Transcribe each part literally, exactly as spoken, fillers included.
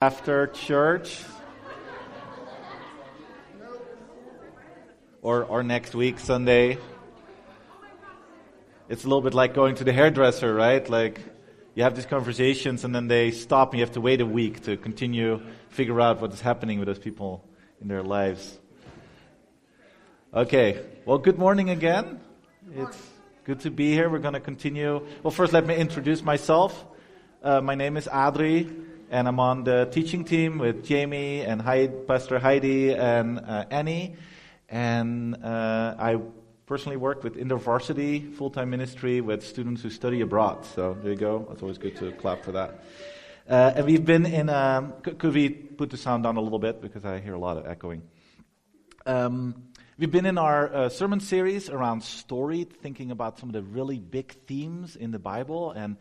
After church, or or next week Sunday, it's a little bit like going to the hairdresser, right? Like you have these conversations, and then they stop, and you have to wait a week to continue figure out what is happening with those people in their lives. Okay, well, good morning again. It's good to be here. We're going to continue. Well, first, let me introduce myself. Uh, my name is Adri. And I'm on the teaching team with Jamie and Heidi, Pastor Heidi and uh, Annie. And uh, I personally work with InterVarsity, full-time ministry with students who study abroad. So there you go. It's always good to clap for that. Uh, and we've been in... Um, could, could we put the sound down a little bit? Because I hear a lot of echoing. Um, we've been in our uh, sermon series around story, thinking about some of the really big themes in the Bible. And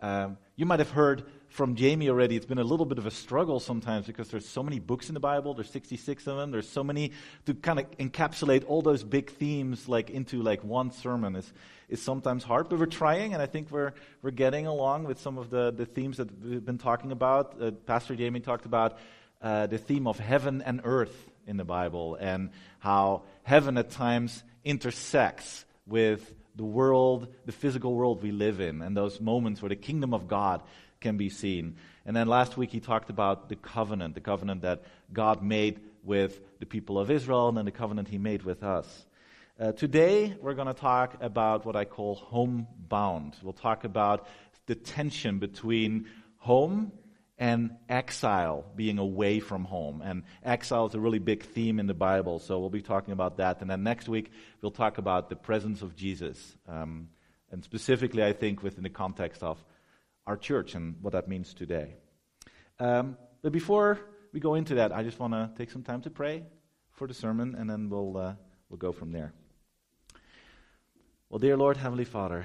um, you might have heard... from Jamie already, it's been a little bit of a struggle sometimes because there's so many books in the Bible. There's sixty-six of them. There's so many to kind of encapsulate all those big themes like into like one sermon is is sometimes hard. But we're trying, and I think we're we're getting along with some of the, the themes that we've been talking about. Uh, Pastor Jamie talked about uh, the theme of heaven and earth in the Bible and how heaven at times intersects with the world, the physical world we live in, and those moments where the kingdom of God can be seen. And then last week he talked about the covenant, the covenant that God made with the people of Israel and then the covenant he made with us. Uh, today we're going to talk about what I call homebound. We'll talk about the tension between home and exile, being away from home. And exile is a really big theme in the Bible, so we'll be talking about that. And then next week we'll talk about the presence of Jesus, um, and specifically I think within the context of our church and what that means today. Um, but before we go into that, I just want to take some time to pray for the sermon, and then we'll uh, we'll go from there. Well, dear Lord, Heavenly Father,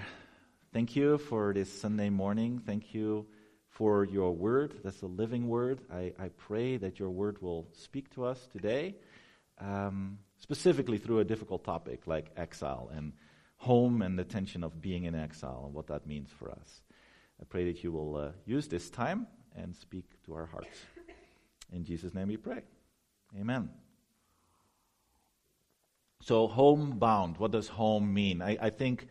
thank you for this Sunday morning. Thank you for your word. That's a living word. I, I pray that your word will speak to us today, um, specifically through a difficult topic like exile and home and the tension of being in exile and what that means for us. I pray that you will uh, use this time and speak to our hearts. In Jesus' name we pray. Amen. So homebound, what does home mean? I, I think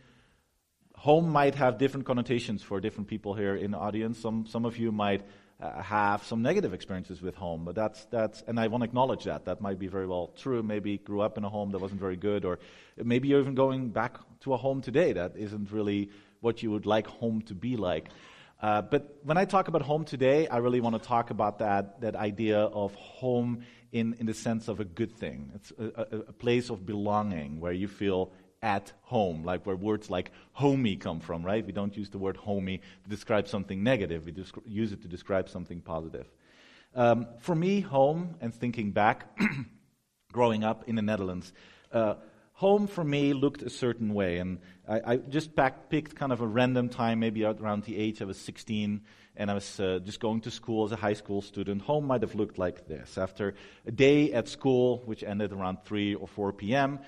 home might have different connotations for different people here in the audience. Some some of you might uh, have some negative experiences with home, but that's, that's and I want to acknowledge that. That might be very well true. Maybe grew up in a home that wasn't very good, or maybe you're even going back to a home today that isn't really what you would like home to be like. Uh, but when I talk about home today, I really want to talk about that that idea of home in, in the sense of a good thing. It's a, a, a place of belonging where you feel at home, like where words like homey come from, right? We don't use the word homey to describe something negative. We just use it to describe something positive. Um, for me, home, and thinking back, growing up in the Netherlands, uh, home for me looked a certain way, and I, I just packed, picked kind of a random time, maybe around the age I was sixteen, and I was uh, just going to school as a high school student. Home might have looked like this. After a day at school, which ended around three or four p.m.,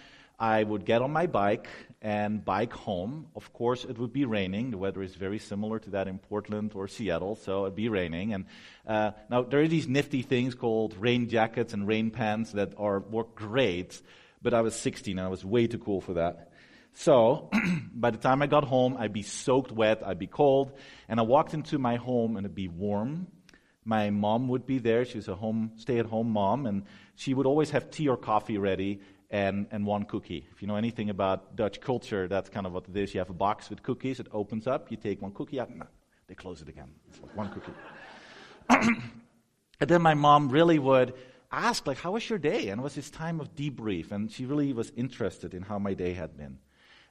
I would get on my bike and bike home. Of course, it would be raining. The weather is very similar to that in Portland or Seattle, so it'd be raining. And uh, now, there are these nifty things called rain jackets and rain pants that are work great. But I was sixteen, and I was way too cool for that. So by the time I got home, I'd be soaked wet, I'd be cold, and I walked into my home, and it'd be warm. My mom would be there. She was a home stay-at-home mom, and she would always have tea or coffee ready and, and one cookie. If you know anything about Dutch culture, that's kind of what it is. You have a box with cookies. It opens up. You take one cookie out. No, they close it again. It's like one cookie. And then my mom really would... asked, like, how was your day? And it was this time of debrief, and she really was interested in how my day had been.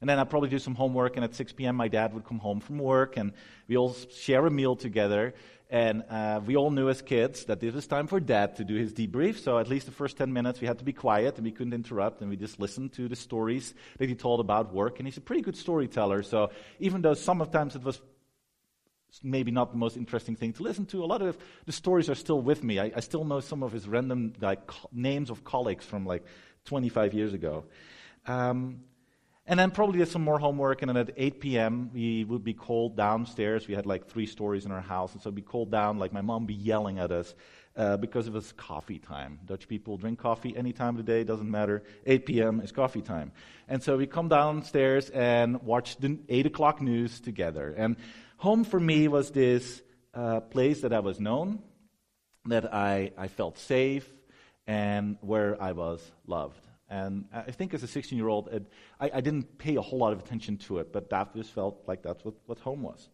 And then I'd probably do some homework, and at six p.m. my dad would come home from work, and we all share a meal together, and uh, we all knew as kids that this was time for dad to do his debrief, so at least the first ten minutes we had to be quiet, and we couldn't interrupt, and we just listened to the stories that he told about work, and he's a pretty good storyteller, so even though sometimes it was maybe not the most interesting thing to listen to, a lot of the stories are still with me. I, I still know some of his random like co- names of colleagues from like twenty-five years ago. Um, and then probably did some more homework, and then at eight p.m. we would be called downstairs. We had like three stories in our house, and so we'd be called down, like my mom would be yelling at us uh, because it was coffee time. Dutch people drink coffee any time of the day, doesn't matter. eight p.m. is coffee time. And so we come downstairs and watch the eight o'clock news together. And home for me was this uh, place that I was known, that I, I felt safe, and where I was loved. And I think as a sixteen-year-old, it, I, I didn't pay a whole lot of attention to it, but that just felt like that's what, what home was.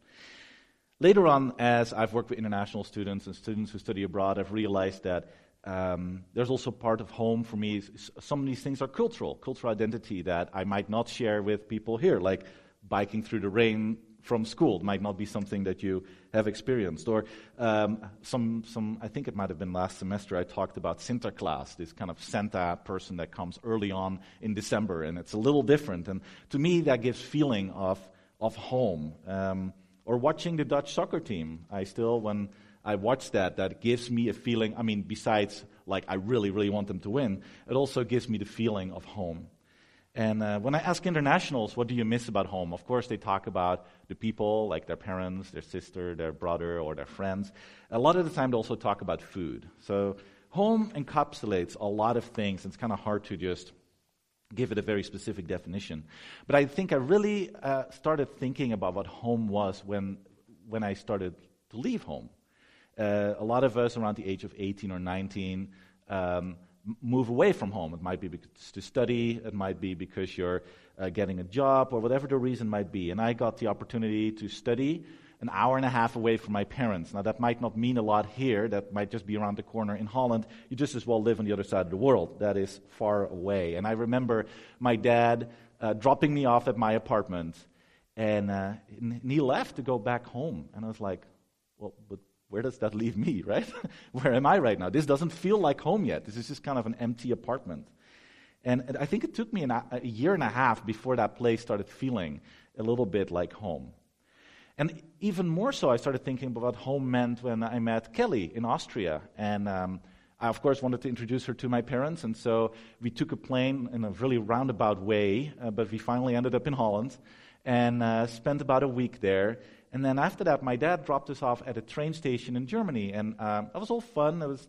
Later on, as I've worked with international students and students who study abroad, I've realized that um, there's also part of home for me. Some of these things are cultural, cultural identity that I might not share with people here, like biking through the rain from school. It might not be something that you have experienced. Or um, some, some. I think it might have been last semester, I talked about Sinterklaas, this kind of Santa person that comes early on in December, and it's a little different. And to me, that gives feeling of of home. Um, or watching the Dutch soccer team. I still, when I watch that, that gives me a feeling, I mean, besides, like, I really, really want them to win, it also gives me the feeling of home. And uh, when I ask internationals, what do you miss about home? Of course, they talk about the people, like their parents, their sister, their brother, or their friends. A lot of the time, they also talk about food. So home encapsulates a lot of things. It's kind of hard to just give it a very specific definition. But I think I really uh, started thinking about what home was when, when I started to leave home. Uh, a lot of us around the age of eighteen or nineteen um, move away from home. It might be because to study, it might be because you're uh, getting a job, or whatever the reason might be. And I got the opportunity to study an hour and a half away from my parents. Now, that might not mean a lot here. That might just be around the corner in Holland. You just as well live on the other side of the world. That is far away. And I remember my dad uh, dropping me off at my apartment, and, uh, and he left to go back home. And I was like, well, but where does that leave me, right? Where am I right now? This doesn't feel like home yet. This is just kind of an empty apartment. And, and I think it took me an, a year and a half before that place started feeling a little bit like home. And even more so, I started thinking about what home meant when I met Kelly in Austria. And um, I, of course, wanted to introduce her to my parents. And so we took a plane in a really roundabout way, uh, but we finally ended up in Holland and uh, spent about a week there. And then after that, my dad dropped us off at a train station in Germany. And um, it was all fun. It was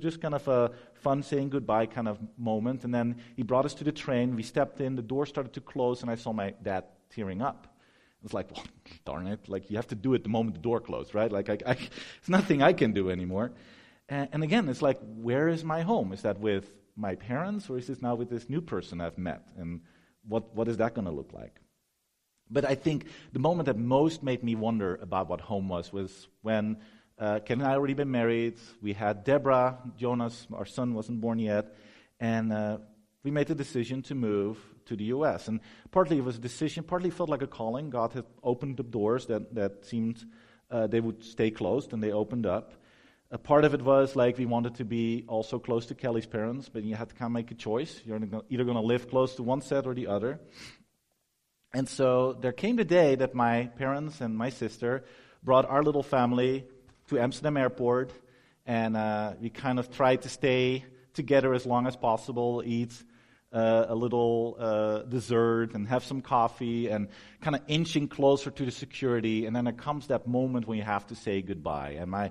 just kind of a fun saying goodbye kind of moment. And then he brought us to the train. We stepped in. The door started to close, and I saw my dad tearing up. I was like, well, darn it. Like, you have to do it the moment the door closed, right? Like, I, I, it's nothing I can do anymore. And, and again, it's like, where is my home? Is that with my parents, or is this now with this new person I've met? And what what is that going to look like? But I think the moment that most made me wonder about what home was was when uh, Ken and I had already been married. We had Deborah, Jonas, our son wasn't born yet, and uh, we made the decision to move to the U S. And partly it was a decision, partly felt like a calling. God had opened up doors that, that seemed uh, they would stay closed, and they opened up. A part of it was like we wanted to be also close to Kelly's parents, but you had to kind of make a choice. You're either going to live close to one set or the other. And so there came the day that my parents and my sister brought our little family to Amsterdam Airport, and uh, we kind of tried to stay together as long as possible, eat uh, a little uh, dessert and have some coffee, and kind of inching closer to the security. And then there comes that moment when you have to say goodbye. And my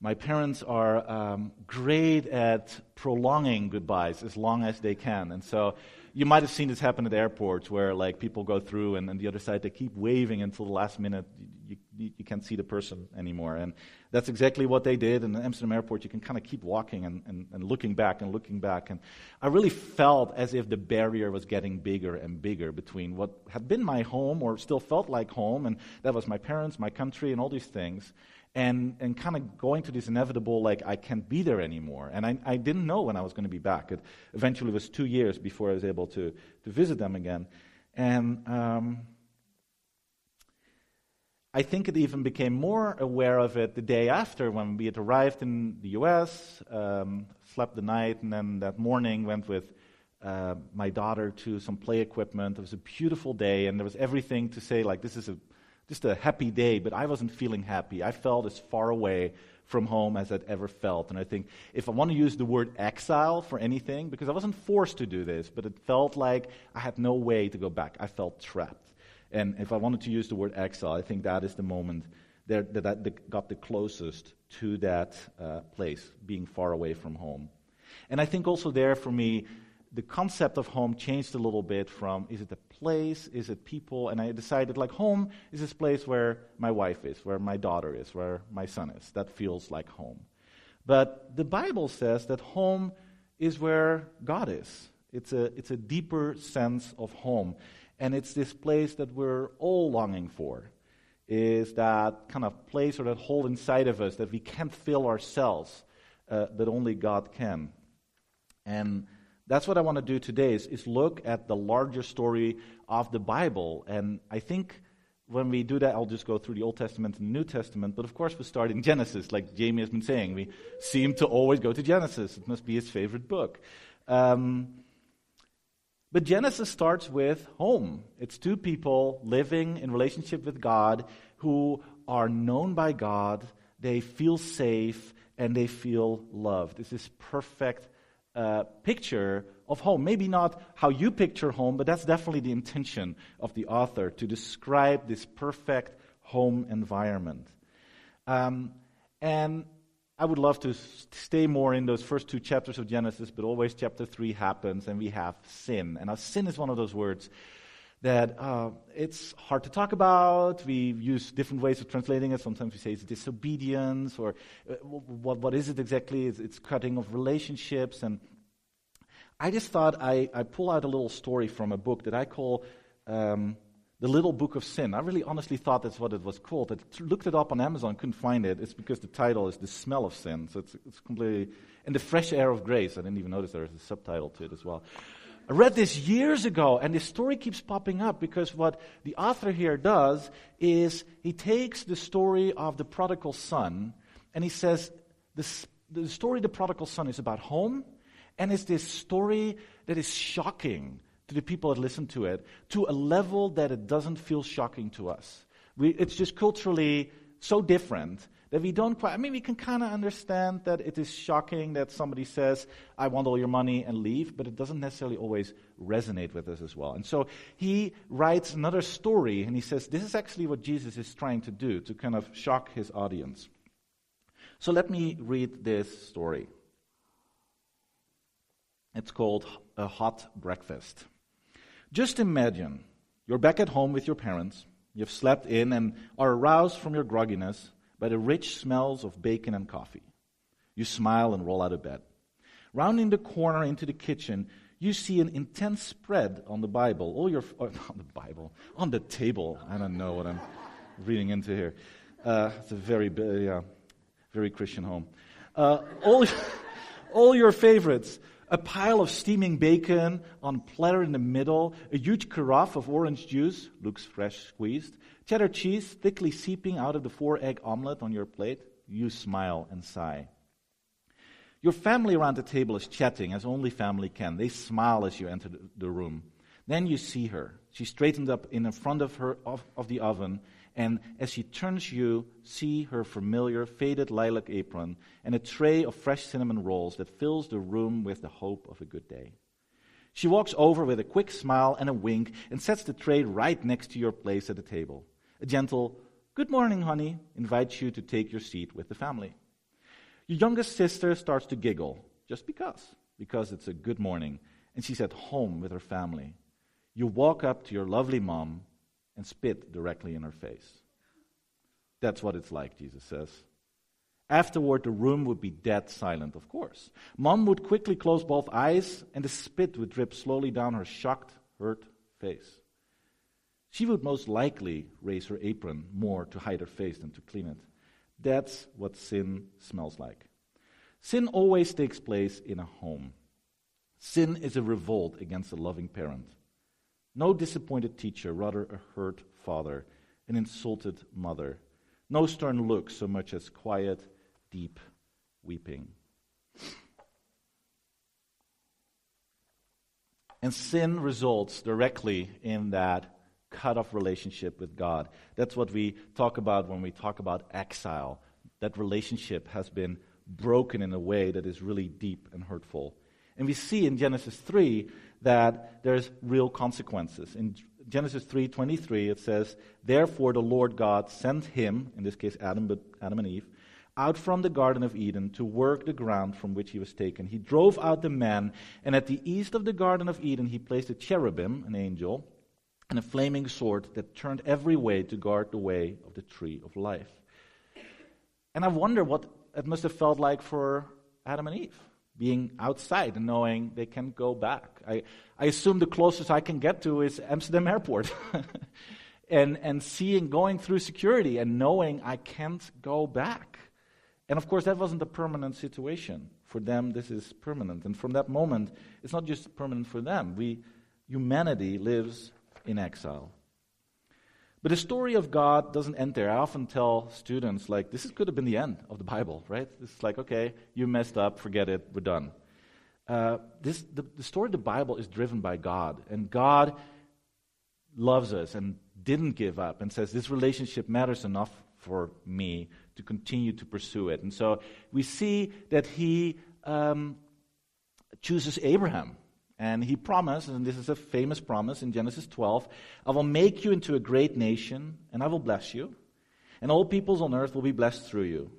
my parents are um, great at prolonging goodbyes as long as they can. And so you might have seen this happen at airports where, like, people go through, and on the other side they keep waving until the last minute. You, you, you can't see the person anymore. And that's exactly what they did. In the Amsterdam Airport, you can kind of keep walking and, and, and looking back and looking back. And I really felt as if the barrier was getting bigger and bigger between what had been my home, or still felt like home, and that was my parents, my country, and all these things, and, and kind of going to this inevitable, like, I can't be there anymore. And I, I didn't know when I was going to be back. It eventually was two years before I was able to, to visit them again. And um, I think it even became more aware of it the day after, when we had arrived in the U S, um, slept the night, and then that morning went with uh, my daughter to some play equipment. It was a beautiful day, and there was everything to say, like, this is a just a happy day, but I wasn't feeling happy. I felt as far away from home as I'd ever felt. And I think if I want to use the word exile for anything, because I wasn't forced to do this, but it felt like I had no way to go back. I felt trapped. And if I wanted to use the word exile, I think that is the moment they're, that they got the closest to that uh, place, being far away from home. And I think also there for me, the concept of home changed a little bit from, is it a place, is it people? And I decided, like, home is this place where my wife is, where my daughter is, where my son is. That feels like home. But the Bible says that home is where God is. It's a, it's a deeper sense of home. And it's this place that we're all longing for, is that kind of place or that hole inside of us that we can't fill ourselves, uh, but only God can. And that's what I want to do today, is, is look at the larger story of the Bible. And I think when we do that, I'll just go through the Old Testament and New Testament. But of course, we start in Genesis, like Jamie has been saying. We seem to always go to Genesis. It must be his favorite book. Um, but Genesis starts with home. It's two people living in relationship with God who are known by God. They feel safe and they feel loved. It's this perfect Uh, picture of home. Maybe not how you picture home, but that's definitely the intention of the author, to describe this perfect home environment. Um, and I would love to s- stay more in those first two chapters of Genesis, but always chapter three happens and we have sin. And our sin is one of those words that uh, it's hard to talk about. We use different ways of translating it. Sometimes we say it's disobedience, or uh, what, what is it exactly? It's, it's cutting of relationships. And I just thought I, I pull out a little story from a book that I call um, The Little Book of Sin. I really honestly thought that's what it was called. I looked it up on Amazon, couldn't find it. It's because the title is The Smell of Sin. So it's, it's completely... And The Fresh Air of Grace. I didn't even notice there was a subtitle to it as well. I read this years ago, and this story keeps popping up because what the author here does is he takes the story of the prodigal son, and he says this, the story of the prodigal son is about home, and it's this story that is shocking to the people that listen to it, to a level that it doesn't feel shocking to us. We, it's just culturally so different that we don't quite, I mean, we can kind of understand that it is shocking that somebody says, I want all your money and leave, but it doesn't necessarily always resonate with us as well. And so he writes another story, and he says, this is actually what Jesus is trying to do, to kind of shock his audience. So let me read this story. It's called A Hot Breakfast. Just imagine, you're back at home with your parents, you've slept in and are aroused from your grogginess by the rich smells of bacon and coffee. You smile and roll out of bed. Rounding the corner into the kitchen, you see an intense spread on the Bible. All your on the Bible on the table. I don't know what I'm reading into here. Uh, it's a very uh, very Christian home. Uh, all all your favorites. A pile of steaming bacon on a platter in the middle, a huge carafe of orange juice, looks fresh squeezed, cheddar cheese thickly seeping out of the four-egg omelet on your plate. You smile and sigh. Your family around the table is chatting, as only family can. They smile as you enter the room. Then you see her. She straightened up in front of her of, of the oven, and as she turns you, see her familiar faded lilac apron and a tray of fresh cinnamon rolls that fills the room with the hope of a good day. She walks over with a quick smile and a wink and sets the tray right next to your place at the table. A gentle, "Good morning, honey," invites you to take your seat with the family. Your youngest sister starts to giggle, just because, because it's a good morning, and she's at home with her family. You walk up to your lovely mom and spit directly in her face. That's what it's like, Jesus says. Afterward, the room would be dead silent, of course. Mom would quickly close both eyes, and the spit would drip slowly down her shocked, hurt face. She would most likely raise her apron more to hide her face than to clean it. That's what sin smells like. Sin always takes place in a home. Sin is a revolt against a loving parent. No disappointed teacher, rather a hurt father, an insulted mother. No stern look so much as quiet, deep weeping. And sin results directly in that cut-off relationship with God. That's what we talk about when we talk about exile. That relationship has been broken in a way that is really deep and hurtful. And we see in Genesis three that there's real consequences. In Genesis three twenty-three, it says, "Therefore the Lord God sent him," in this case Adam, but Adam and Eve, "out from the Garden of Eden to work the ground from which he was taken. He drove out the man, and at the east of the Garden of Eden he placed a cherubim," an angel, "and a flaming sword that turned every way to guard the way of the tree of life." And I wonder what it must have felt like for Adam and Eve, being outside and knowing they can go back. I, I assume the closest I can get to is Amsterdam Airport. and, and seeing, going through security and knowing I can't go back. And of course, that wasn't a permanent situation. For them, this is permanent. And from that moment, it's not just permanent for them. We, humanity lives in exile. But the story of God doesn't end there. I often tell students, like, this could have been the end of the Bible, right? It's like, okay, you messed up, forget it, we're done. Uh, this the, the story of the Bible is driven by God, and God loves us and didn't give up and says, this relationship matters enough for me to continue to pursue it. And so we see that he um, chooses Abraham. And he promised, and this is a famous promise in Genesis twelve, "I will make you into a great nation, and I will bless you, and all peoples on earth will be blessed through you."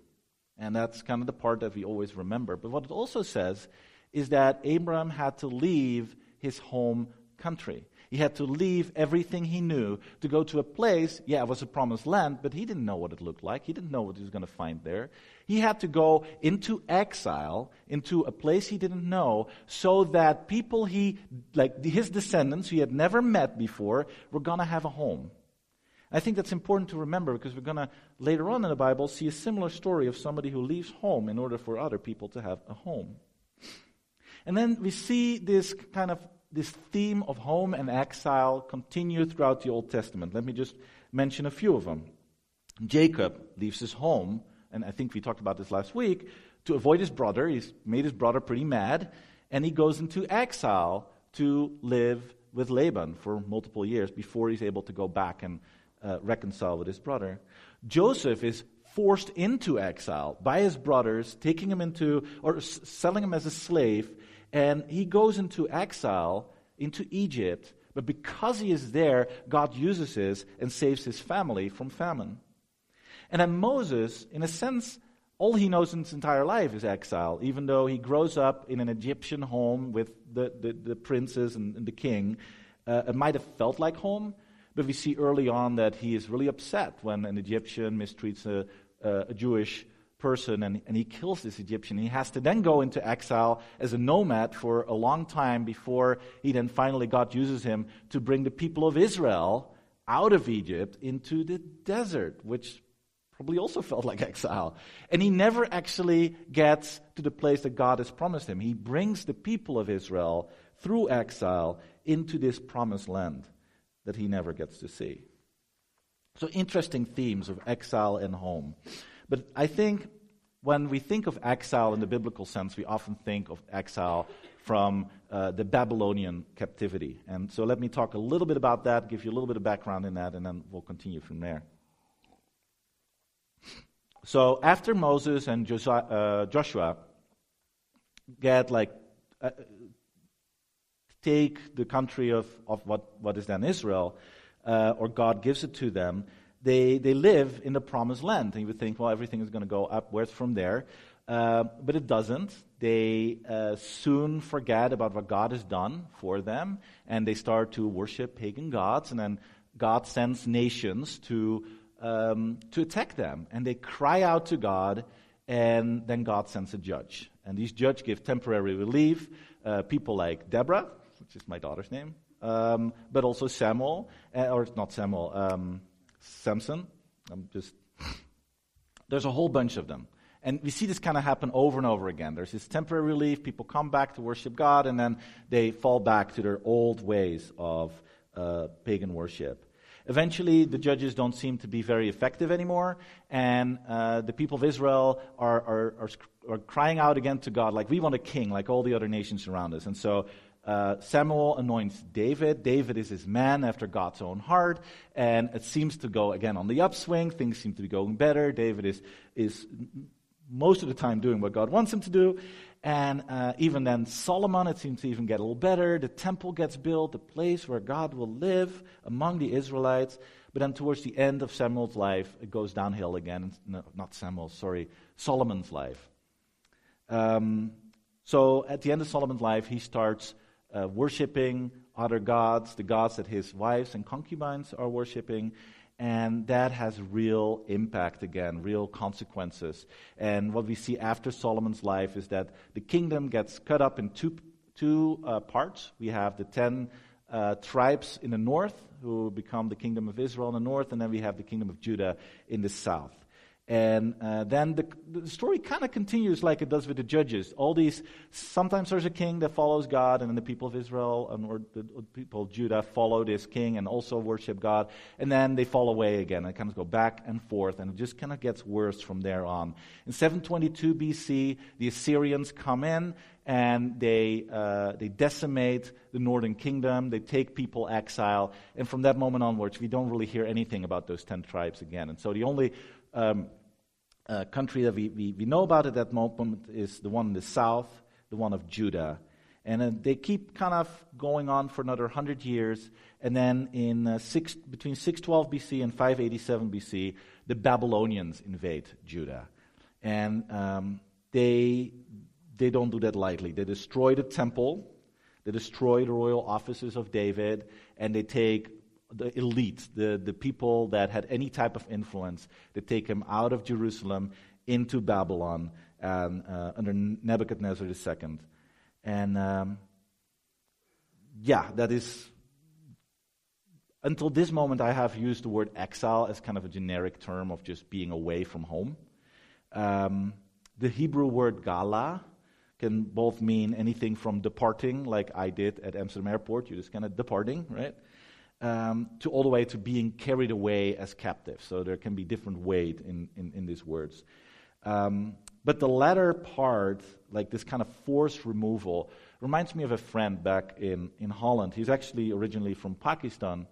And that's kind of the part that we always remember. But what it also says is that Abraham had to leave his home country. He had to leave everything he knew to go to a place, yeah, it was a promised land, but he didn't know what it looked like. He didn't know what he was going to find there. He had to go into exile, into a place he didn't know, so that people he, like his descendants, who he had never met before, were going to have a home. I think that's important to remember, because we're going to, later on in the Bible, see a similar story of somebody who leaves home in order for other people to have a home. And then we see this kind of This theme of home and exile continue throughout the Old Testament. Let me just mention a few of them. Jacob leaves his home, and I think we talked about this last week, to avoid his brother. He's made his brother pretty mad, and he goes into exile to live with Laban for multiple years before he's able to go back and uh, reconcile with his brother. Joseph is forced into exile by his brothers, taking him into, or s- selling him as a slave. And he goes into exile, into Egypt, but because he is there, God uses his and saves his family from famine. And then Moses, in a sense, all he knows in his entire life is exile, even though he grows up in an Egyptian home with the, the, the princes and, and the king. Uh, it might have felt like home, but we see early on that he is really upset when an Egyptian mistreats a, a, a Jewish person, and, and he kills this Egyptian. He has to then go into exile as a nomad for a long time before he then finally, God uses him to bring the people of Israel out of Egypt into the desert, which probably also felt like exile. And he never actually gets to the place that God has promised him. He brings the people of Israel through exile into this promised land that he never gets to see. So interesting themes of exile and home. But I think when we think of exile in the biblical sense, we often think of exile from uh, the Babylonian captivity. And so let me talk a little bit about that, give you a little bit of background in that, and then we'll continue from there. So after Moses and Joshua, uh, Joshua get like uh, take the country of, of what, what is then Israel, uh, or God gives it to them, They they live in the promised land. And you would think, well, everything is going to go upwards from there. Uh, but it doesn't. They uh, soon forget about what God has done for them, and they start to worship pagan gods, and then God sends nations to um, to attack them. And they cry out to God, and then God sends a judge. And these judges give temporary relief, uh, people like Deborah, which is my daughter's name, um, but also Samuel, uh, or not Samuel, um Samson. I'm just there's a whole bunch of them. And we see this kind of happen over and over again. There's this temporary relief, people come back to worship God, and then they fall back to their old ways of uh, pagan worship. Eventually, the judges don't seem to be very effective anymore, and uh, the people of Israel are, are, are, are crying out again to God, like, we want a king, like all the other nations around us. And so Uh, Samuel anoints David. David is his man after God's own heart, and it seems to go again on the upswing. Things seem to be going better. David is is most of the time doing what God wants him to do. And uh, even then, Solomon, it seems to even get a little better. The temple gets built, the place where God will live among the Israelites. But then towards the end of Samuel's life, it goes downhill again. No, not Samuel, sorry, Solomon's life. Um, so at the end of Solomon's life, he starts uh, worshipping other gods, the gods that his wives and concubines are worshipping. And that has real impact again, real consequences. And what we see after Solomon's life is that the kingdom gets cut up in two two uh, parts. We have the ten uh, tribes in the north who become the kingdom of Israel in the north, and then we have the kingdom of Judah in the south. And uh, then the, the story kind of continues like it does with the judges. All these, sometimes there's a king that follows God, and then the people of Israel and or the people of Judah follow this king and also worship God. And then they fall away again. It kind of go back and forth, and it just kind of gets worse from there on. In seven twenty-two B C, the Assyrians come in, and they uh, they decimate the northern kingdom. They take people exile. And from that moment onwards, we don't really hear anything about those ten tribes again. And so the only... Um, Uh, country that we, we, we know about at that moment is the one in the south, the one of Judah. And uh, they keep kind of going on for another one hundred years. And then in uh, six, between six twelve B C and five eighty-seven B C, the Babylonians invade Judah. And um, they they don't do that lightly. They destroy the temple. They destroy the royal offices of David. And they take... the elite, the, the people that had any type of influence, they take him out of Jerusalem into Babylon and, uh, under Nebuchadnezzar the Second. And um, yeah, that is, until this moment I have used the word exile as kind of a generic term of just being away from home. Um, the Hebrew word gala can both mean anything from departing, like I did at Amsterdam Airport, you're just kind of departing, right? Um, to all the way to being carried away as captive. So there can be different weight in, in, in these words. Um, but the latter part, like this kind of forced removal, reminds me of a friend back in, in Holland. He's actually originally from Pakistan.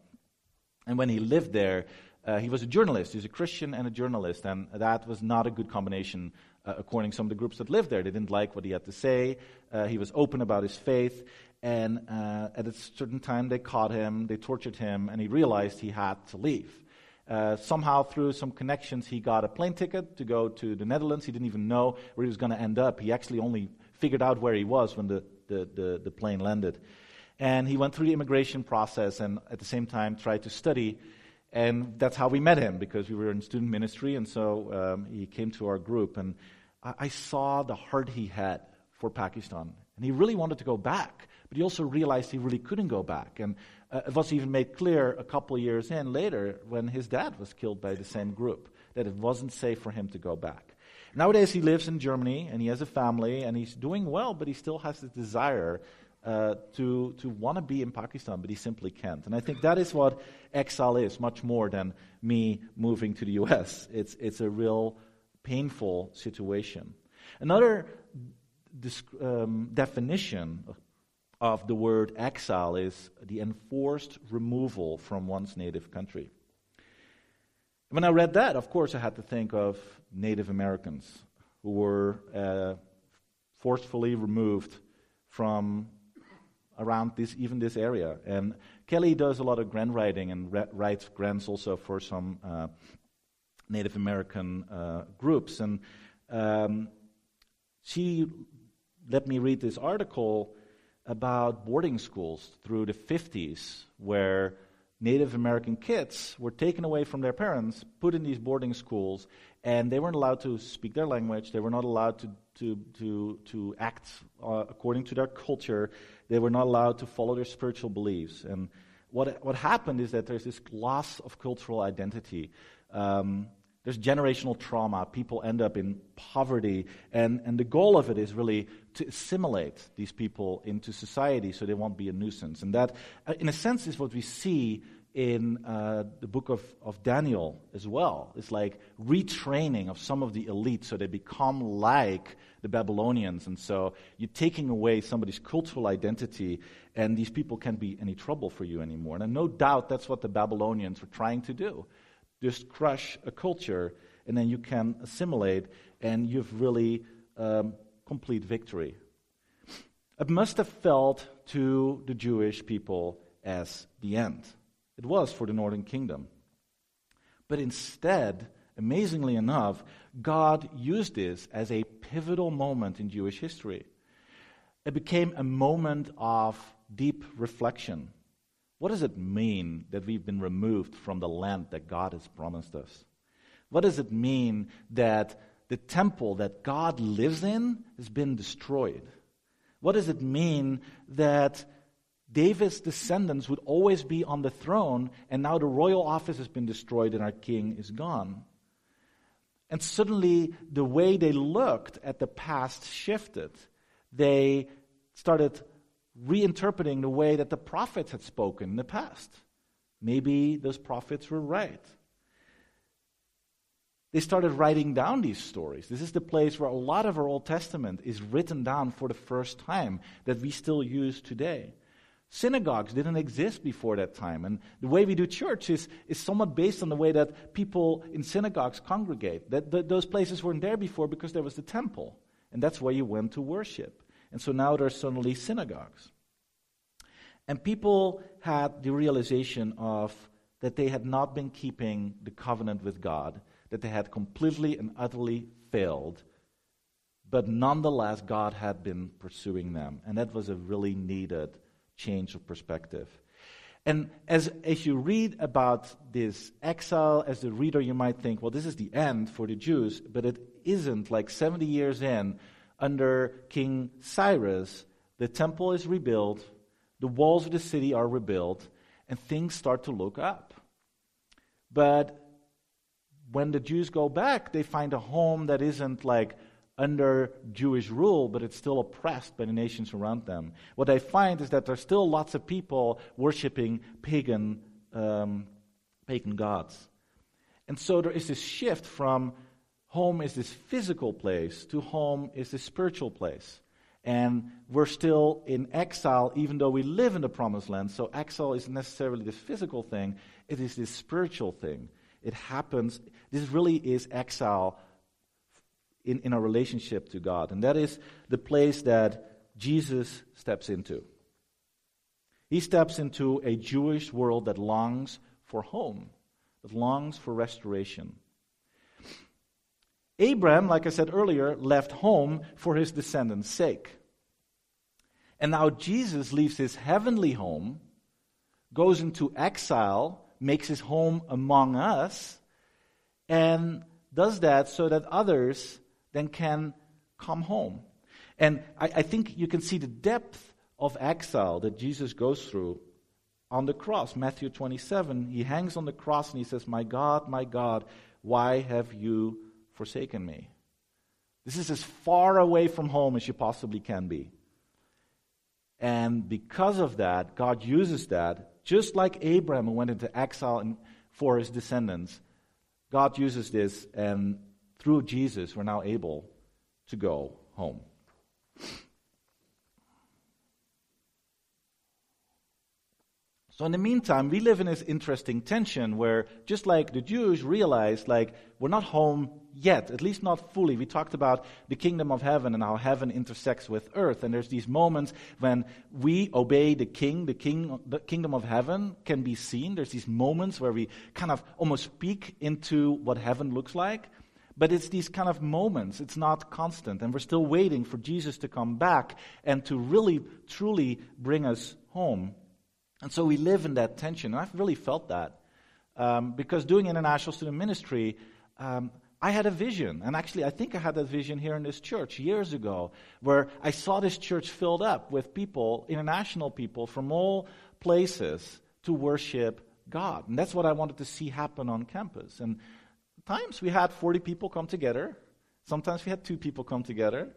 And when he lived there, uh, he was a journalist. He's a Christian and a journalist. And that was not a good combination, uh, according to some of the groups that lived there. They didn't like what he had to say. Uh, he was open about his faith. And uh, at a certain time, they caught him, they tortured him, and he realized he had to leave. Uh, somehow, through some connections, he got a plane ticket to go to the Netherlands. He didn't even know where he was going to end up. He actually only figured out where he was when the, the, the, the plane landed. And he went through the immigration process and at the same time tried to study. And that's how we met him, because we were in student ministry. And so um, he came to our group. And I, I saw the heart he had for Pakistan. And he really wanted to go back. But he also realized he really couldn't go back. And uh, it was even made clear a couple years in later when his dad was killed by the same group, that it wasn't safe for him to go back. Nowadays he lives in Germany and he has a family and he's doing well, but he still has the desire uh, to to want to be in Pakistan, but he simply can't. And I think that is what exile is, much more than me moving to the U S. It's, it's a real painful situation. Another disc- um, definition of of the word exile is the enforced removal from one's native country. When I read that, of course, I had to think of Native Americans who were uh, forcefully removed from around this, even this area. And Kelly does a lot of grant writing and re- writes grants also for some uh, Native American uh, groups. And um, she let me read this article about boarding schools through the fifties where Native American kids were taken away from their parents, put in these boarding schools, and they weren't allowed to speak their language. They were not allowed to to to, to act uh, according to their culture. They were not allowed to follow their spiritual beliefs. And what what happened is that there's this loss of cultural identity. Um, There's generational trauma. People end up in poverty. And, and the goal of it is really to assimilate these people into society so they won't be a nuisance. And that, in a sense, is what we see in uh, the book of, of Daniel as well. It's like retraining of some of the elite so they become like the Babylonians. And so you're taking away somebody's cultural identity, and these people can't be any trouble for you anymore. And no doubt that's what the Babylonians were trying to do. Just crush a culture and then you can assimilate, and you've really um, complete victory. It must have felt to the Jewish people as the end. It was for the northern kingdom. But instead, amazingly enough, God used this as a pivotal moment in Jewish history. It became a moment of deep reflection. What does it mean that we've been removed from the land that God has promised us? What does it mean that the temple that God lives in has been destroyed? What does it mean that David's descendants would always be on the throne, and now the royal office has been destroyed and our king is gone? And suddenly the way they looked at the past shifted. They started reinterpreting the way that the prophets had spoken in the past. Maybe those prophets were right. They started writing down these stories. This is the place where a lot of our Old Testament is written down for the first time that we still use today. Synagogues didn't exist before that time, and the way we do church is, is somewhat based on the way that people in synagogues congregate. That, that those places weren't there before because there was the temple, and that's where you went to worship. And so now there are suddenly synagogues. And people had the realization of that they had not been keeping the covenant with God, that they had completely and utterly failed, but nonetheless God had been pursuing them, and that was a really needed change of perspective. And as, as you read about this exile, as the reader you might think, well, this is the end for the Jews, but it isn't. Like seventy years in, under King Cyrus, the temple is rebuilt, the walls of the city are rebuilt, and things start to look up. But when the Jews go back, they find a home that isn't like under Jewish rule, but it's still oppressed by the nations around them. What they find is that there's still lots of people worshiping pagan um, pagan gods. And so there is this shift from home is this physical place to home is this spiritual place. And we're still in exile, even though we live in the promised land. So exile isn't necessarily this physical thing. It is this spiritual thing. It happens. This really is exile in, in our relationship to God. And that is the place that Jesus steps into. He steps into a Jewish world that longs for home, that longs for restoration. Abraham, like I said earlier, left home for his descendants' sake. And now Jesus leaves his heavenly home, goes into exile, makes his home among us, and does that so that others then can come home. And I, I think you can see the depth of exile that Jesus goes through on the cross. Matthew twenty-seven, he hangs on the cross and he says, "My God, my God, why have you forsaken me?" This is as far away from home as you possibly can be. And because of that, God uses that, just like Abraham who went into exile for his descendants. God uses this, and through Jesus, we're now able to go home. So in the meantime, we live in this interesting tension where, just like the Jews realized, like, we're not home yet, at least not fully. We talked about the kingdom of heaven and how heaven intersects with earth. And there's these moments when we obey the king, the king, the kingdom of heaven can be seen. There's these moments where we kind of almost peek into what heaven looks like. But it's these kind of moments. It's not constant. And we're still waiting for Jesus to come back and to really, truly bring us home. And so we live in that tension. And I've really felt that. Um, because doing international student ministry, um, I had a vision, and actually I think I had that vision here in this church years ago, where I saw this church filled up with people, international people from all places to worship God. And that's what I wanted to see happen on campus. And times we had forty people come together. Sometimes we had two people come together.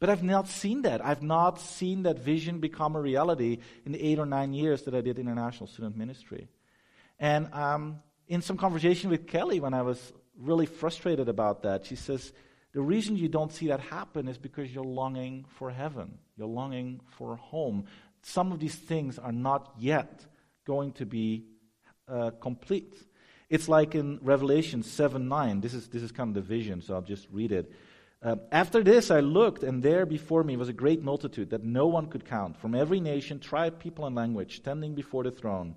But I've not seen that. I've not seen that vision become a reality in the eight or nine years that I did international student ministry. And um, in some conversation with Kelly when I was really frustrated about that, she says, the reason you don't see that happen is because you're longing for heaven. You're longing for home. Some of these things are not yet going to be uh, complete. It's like in Revelation seven nine. This is, this is kind of the vision, so I'll just read it. Uh, After this I looked, and there before me was a great multitude that no one could count, from every nation, tribe, people, and language, standing before the throne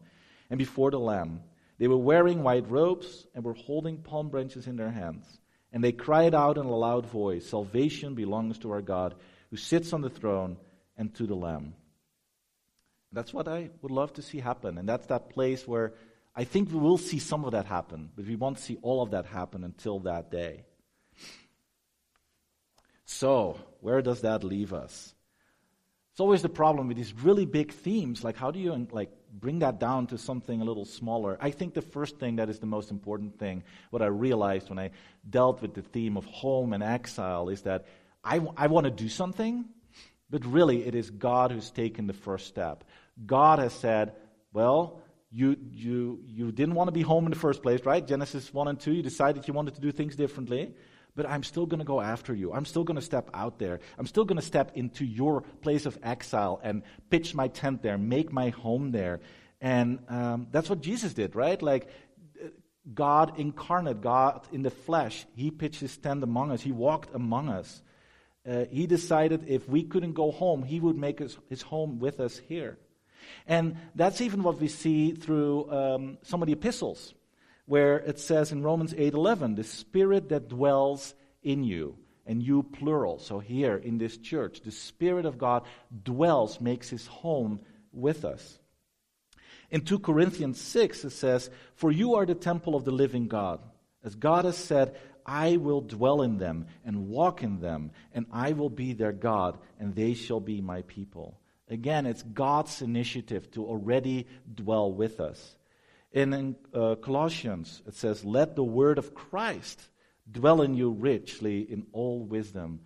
and before the Lamb. They were wearing white robes and were holding palm branches in their hands. And they cried out in a loud voice, "Salvation belongs to our God, who sits on the throne, and to the Lamb." That's what I would love to see happen. And that's that place where I think we will see some of that happen, but we won't see all of that happen until that day. So, where does that leave us? It's always the problem with these really big themes. Like, how do you like bring that down to something a little smaller? I think the first thing that is the most important thing, what I realized when I dealt with the theme of home and exile, is that I, w- I want to do something, but really it is God who's taken the first step. God has said, well, you you you didn't want to be home in the first place, right? Genesis one and two, you decided you wanted to do things differently. But I'm still going to go after you. I'm still going to step out there. I'm still going to step into your place of exile and pitch my tent there, make my home there. And um, that's what Jesus did, right? Like God incarnate, God in the flesh, he pitched his tent among us. He walked among us. Uh, he decided if we couldn't go home, he would make his, his home with us here. And that's even what we see through um, some of the epistles, where it says in Romans eight eleven, the spirit that dwells in you, and you plural. So here in this church, the Spirit of God dwells, makes his home with us. In two Corinthians six, it says, "For you are the temple of the living God. As God has said, I will dwell in them and walk in them, and I will be their God, and they shall be my people." Again, it's God's initiative to already dwell with us. And in uh, Colossians, it says, "Let the word of Christ dwell in you richly in all wisdom."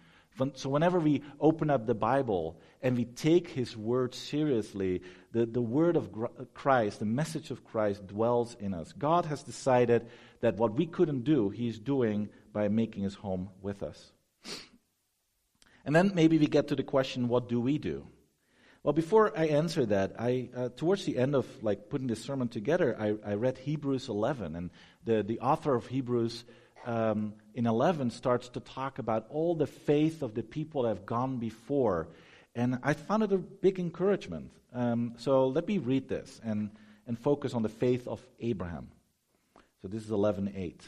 So whenever we open up the Bible and we take his word seriously, the, the word of Christ, the message of Christ dwells in us. God has decided that what we couldn't do, he's doing by making his home with us. And then maybe we get to the question, what do we do? Well, before I answer that, I uh, towards the end of like putting this sermon together, I, I read Hebrews eleven, and the, the author of Hebrews um, in eleven starts to talk about all the faith of the people that have gone before, and I found it a big encouragement. Um, so let me read this and, and focus on the faith of Abraham. So this is eleven eight.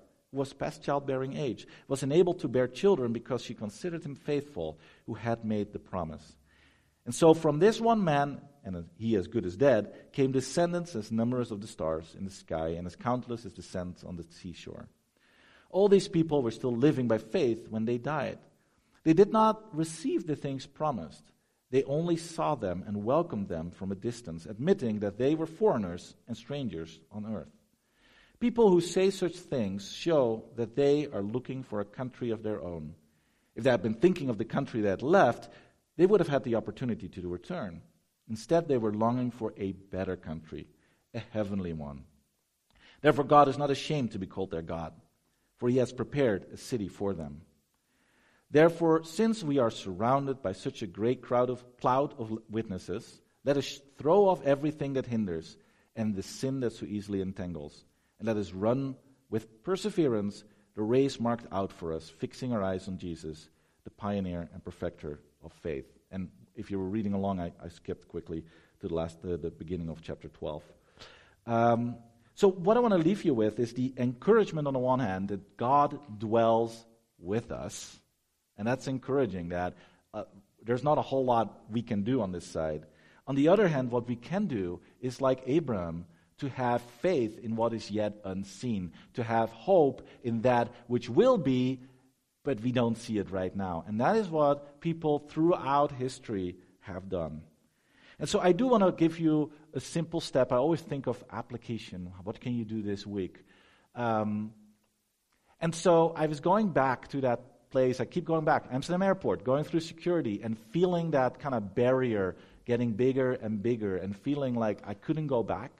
was past childbearing age, was enabled to bear children because she considered him faithful who had made the promise. And so from this one man, and he as good as dead, came descendants as numerous of the stars in the sky and as countless as the sands on the seashore. All these people were still living by faith when they died. They did not receive the things promised. They only saw them and welcomed them from a distance, admitting that they were foreigners and strangers on earth. People who say such things show that they are looking for a country of their own. If they had been thinking of the country they had left, they would have had the opportunity to return. Instead, they were longing for a better country, a heavenly one. Therefore, God is not ashamed to be called their God, for he has prepared a city for them. Therefore, since we are surrounded by such a great crowd of cloud of witnesses, let us throw off everything that hinders and the sin that so easily entangles. And let us run with perseverance the race marked out for us, fixing our eyes on Jesus, the pioneer and perfecter of faith." And if you were reading along, I, I skipped quickly to the last, uh, the beginning of chapter twelve. Um, so what I want to leave you with is the encouragement on the one hand that God dwells with us, and that's encouraging that uh, there's not a whole lot we can do on this side. On the other hand, what we can do is like Abraham, to have faith in what is yet unseen, to have hope in that which will be, but we don't see it right now. And that is what people throughout history have done. And so I do want to give you a simple step. I always think of application. What can you do this week? Um, And so I was going back to that place. I keep going back, Amsterdam Airport, going through security and feeling that kind of barrier getting bigger and bigger and feeling like I couldn't go back.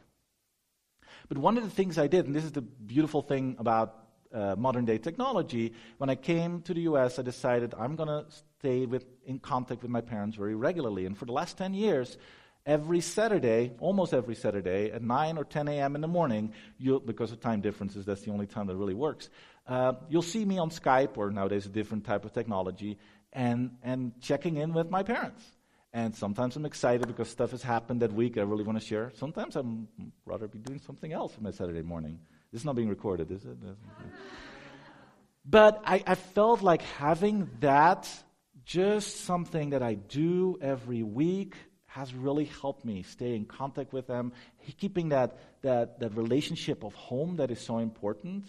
But one of the things I did, and this is the beautiful thing about uh, modern-day technology, when I came to the U S, I decided I'm going to stay with, in contact with my parents very regularly. And for the last ten years, every Saturday, almost every Saturday, at nine or ten a.m. in the morning, you'll, because of time differences, that's the only time that really works, uh, you'll see me on Skype, or nowadays a different type of technology, and, and checking in with my parents. And sometimes I'm excited because stuff has happened that week I really want to share. Sometimes I'd rather be doing something else on my Saturday morning. This is not being recorded, is it? But I, I felt like having that, just something that I do every week, has really helped me stay in contact with them, keeping that, that, that relationship of home that is so important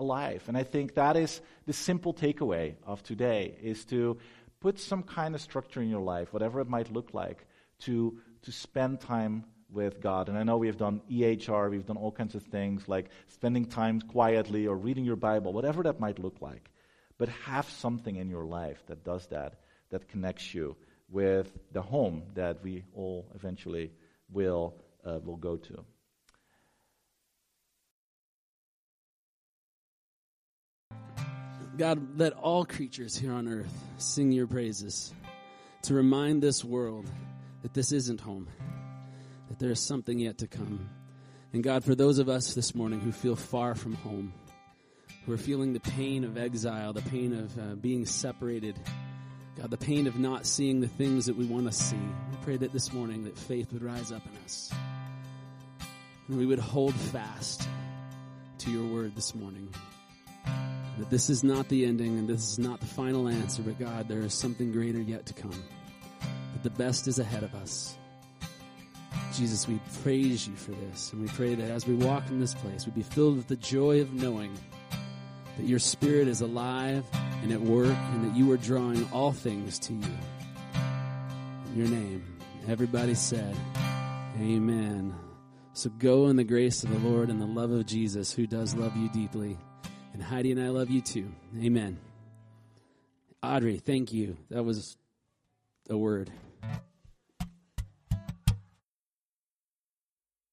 alive. And I think that is the simple takeaway of today, is to put some kind of structure in your life, whatever it might look like, to to spend time with God. And I know we've done E H R, we've done all kinds of things like spending time quietly or reading your Bible, whatever that might look like. But have something in your life that does that, that connects you with the home that we all eventually will uh, will go to. God, let all creatures here on earth sing your praises, to remind this world that this isn't home, that there is something yet to come. And God, for those of us this morning who feel far from home, who are feeling the pain of exile, the pain of uh, being separated, God, the pain of not seeing the things that we want to see, we pray that this morning that faith would rise up in us, and we would hold fast to your word this morning. That this is not the ending and this is not the final answer, but God, there is something greater yet to come. That the best is ahead of us. Jesus, we praise you for this, and we pray that as we walk in this place, we'd be filled with the joy of knowing that your Spirit is alive and at work, and that you are drawing all things to you. In your name, everybody said, amen. So go in the grace of the Lord and the love of Jesus, who does love you deeply. And Heidi and I love you too. Amen. Adri, thank you. That was a word.